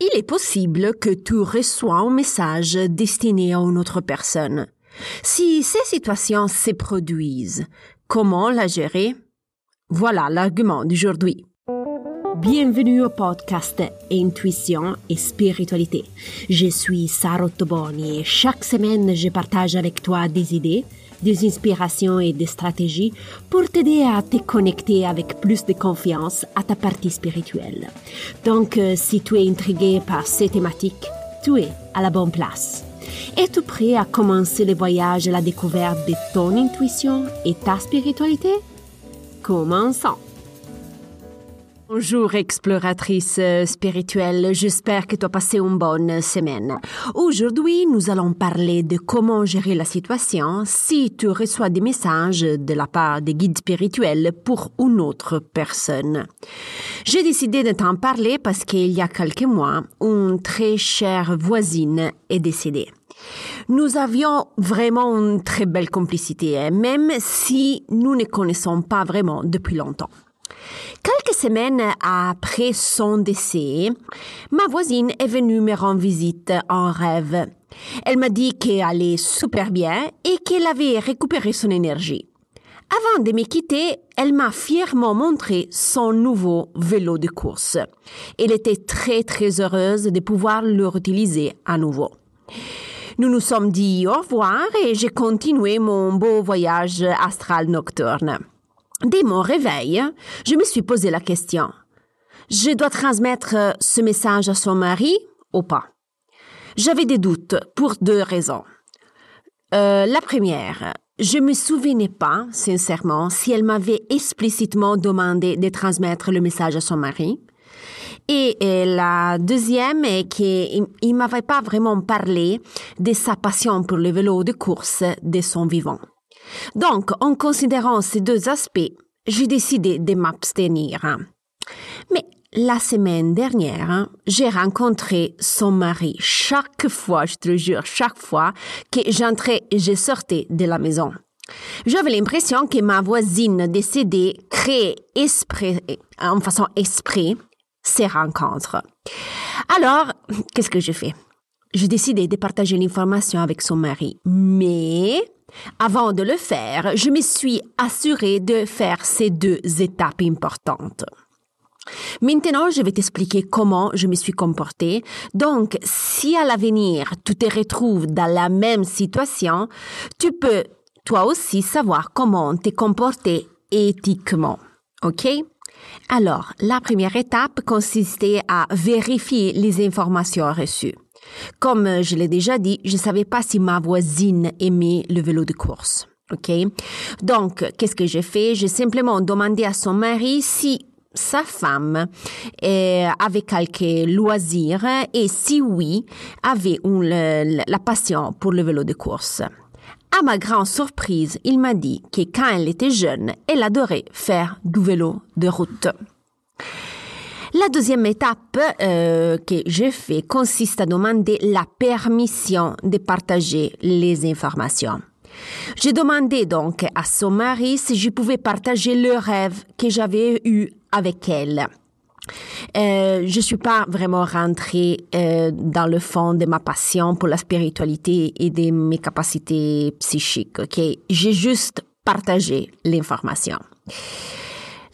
Il est possible que tu reçois un message destiné à une autre personne. Si ces situations se produisent, comment la gérer? Voilà l'argument d'aujourd'hui. Bienvenue au podcast Intuition et Spiritualité. Je suis Sara Ottoboni et chaque semaine, je partage avec toi des idées, des inspirations et des stratégies pour t'aider à te connecter avec plus de confiance à ta partie spirituelle. Donc, si tu es intrigué par ces thématiques, tu es à la bonne place. Es-tu prêt à commencer le voyage à la découverte de ton intuition et ta spiritualité? Commençons! Bonjour exploratrice spirituelle, j'espère que tu as passé une bonne semaine. Aujourd'hui, nous allons parler de comment gérer la situation si tu reçois des messages de la part des guides spirituels pour une autre personne. J'ai décidé de t'en parler parce qu'il y a quelques mois, une très chère voisine est décédée. Nous avions vraiment une très belle complicité, même si nous ne connaissons pas vraiment depuis longtemps. Quelques semaines après son décès, ma voisine est venue me rendre visite en rêve. Elle m'a dit qu'elle allait super bien et qu'elle avait récupéré son énergie. Avant de me quitter, elle m'a fièrement montré son nouveau vélo de course. Elle était très très heureuse de pouvoir le réutiliser à nouveau. Nous nous sommes dit au revoir et j'ai continué mon beau voyage astral nocturne. Dès mon réveil, je me suis posé la question. Je dois transmettre ce message à son mari ou pas? J'avais des doutes pour deux raisons. La première, je me souvenais pas, sincèrement, si elle m'avait explicitement demandé de transmettre le message à son mari. Et la deuxième est qu'il ne m'avait pas vraiment parlé de sa passion pour le vélo de course de son vivant. Donc, en considérant ces deux aspects, j'ai décidé de m'abstenir. Mais la semaine dernière, j'ai rencontré son mari. Chaque fois, je te le jure, chaque fois que j'entrais et je sortais de la maison. J'avais l'impression que ma voisine décédée créait en façon exprès ces rencontres. Alors, qu'est-ce que j'ai fait? J'ai décidé de partager l'information avec son mari, mais... Avant de le faire, je me suis assurée de faire ces deux étapes importantes. Maintenant, je vais t'expliquer comment je me suis comportée. Donc, si à l'avenir, tu te retrouves dans la même situation, tu peux toi aussi savoir comment te comporter éthiquement. OK? Alors, la première étape consistait à vérifier les informations reçues. Comme je l'ai déjà dit, je ne savais pas si ma voisine aimait le vélo de course. OK? Donc, qu'est-ce que j'ai fait? J'ai simplement demandé à son mari si sa femme avait quelques loisirs et si oui, avait la passion pour le vélo de course. À ma grande surprise, il m'a dit que quand elle était jeune, elle adorait faire du vélo de route. La deuxième étape que j'ai fait consiste à demander la permission de partager les informations. J'ai demandé donc à son mari si je pouvais partager le rêve que j'avais eu avec elle. Je suis pas vraiment rentrée dans le fond de ma passion pour la spiritualité et de mes capacités psychiques. OK, j'ai juste partagé l'information.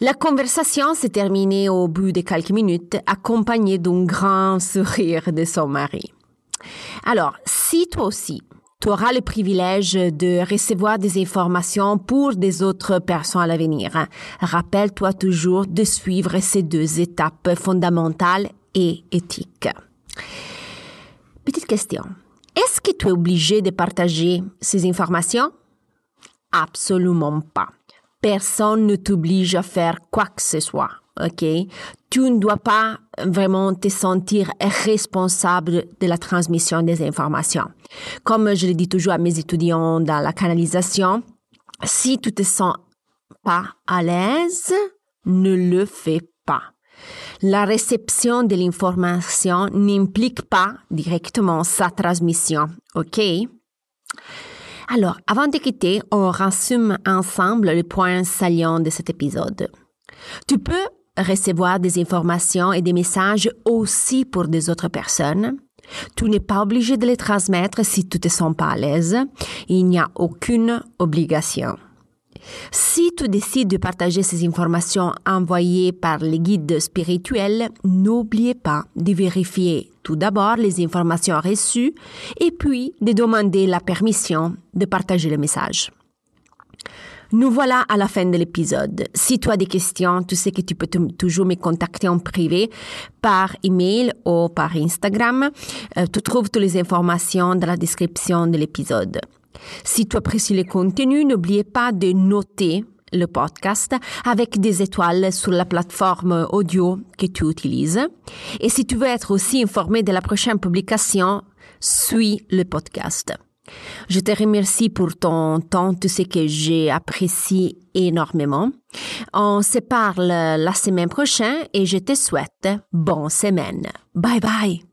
La conversation s'est terminée au bout de quelques minutes, accompagnée d'un grand sourire de son mari. Alors, si toi aussi, tu auras le privilège de recevoir des informations pour des autres personnes à l'avenir, rappelle-toi toujours de suivre ces deux étapes fondamentales et éthiques. Petite question. Est-ce que tu es obligé de partager ces informations? Absolument pas. Personne ne t'oblige à faire quoi que ce soit, OK? Tu ne dois pas vraiment te sentir responsable de la transmission des informations. Comme je le dis toujours à mes étudiants dans la canalisation, si tu ne te sens pas à l'aise, ne le fais pas. La réception de l'information n'implique pas directement sa transmission, OK? Alors, avant de quitter, on résume ensemble les points saillants de cet épisode. Tu peux recevoir des informations et des messages aussi pour des autres personnes. Tu n'es pas obligé de les transmettre si tu te sens pas à l'aise. Il n'y a aucune obligation. Si tu décides de partager ces informations envoyées par les guides spirituels, n'oubliez pas de vérifier tout d'abord les informations reçues et puis de demander la permission de partager le message. Nous voilà à la fin de l'épisode. Si tu as des questions, tu sais que tu peux toujours me contacter en privé par email ou par Instagram. Tu trouves toutes les informations dans la description de l'épisode. Si tu apprécies le contenu, n'oublie pas de noter le podcast avec des étoiles sur la plateforme audio que tu utilises. Et si tu veux être aussi informé de la prochaine publication, suis le podcast. Je te remercie pour ton temps, tout ce que j'ai apprécié énormément. On se parle la semaine prochaine et je te souhaite bonne semaine. Bye bye!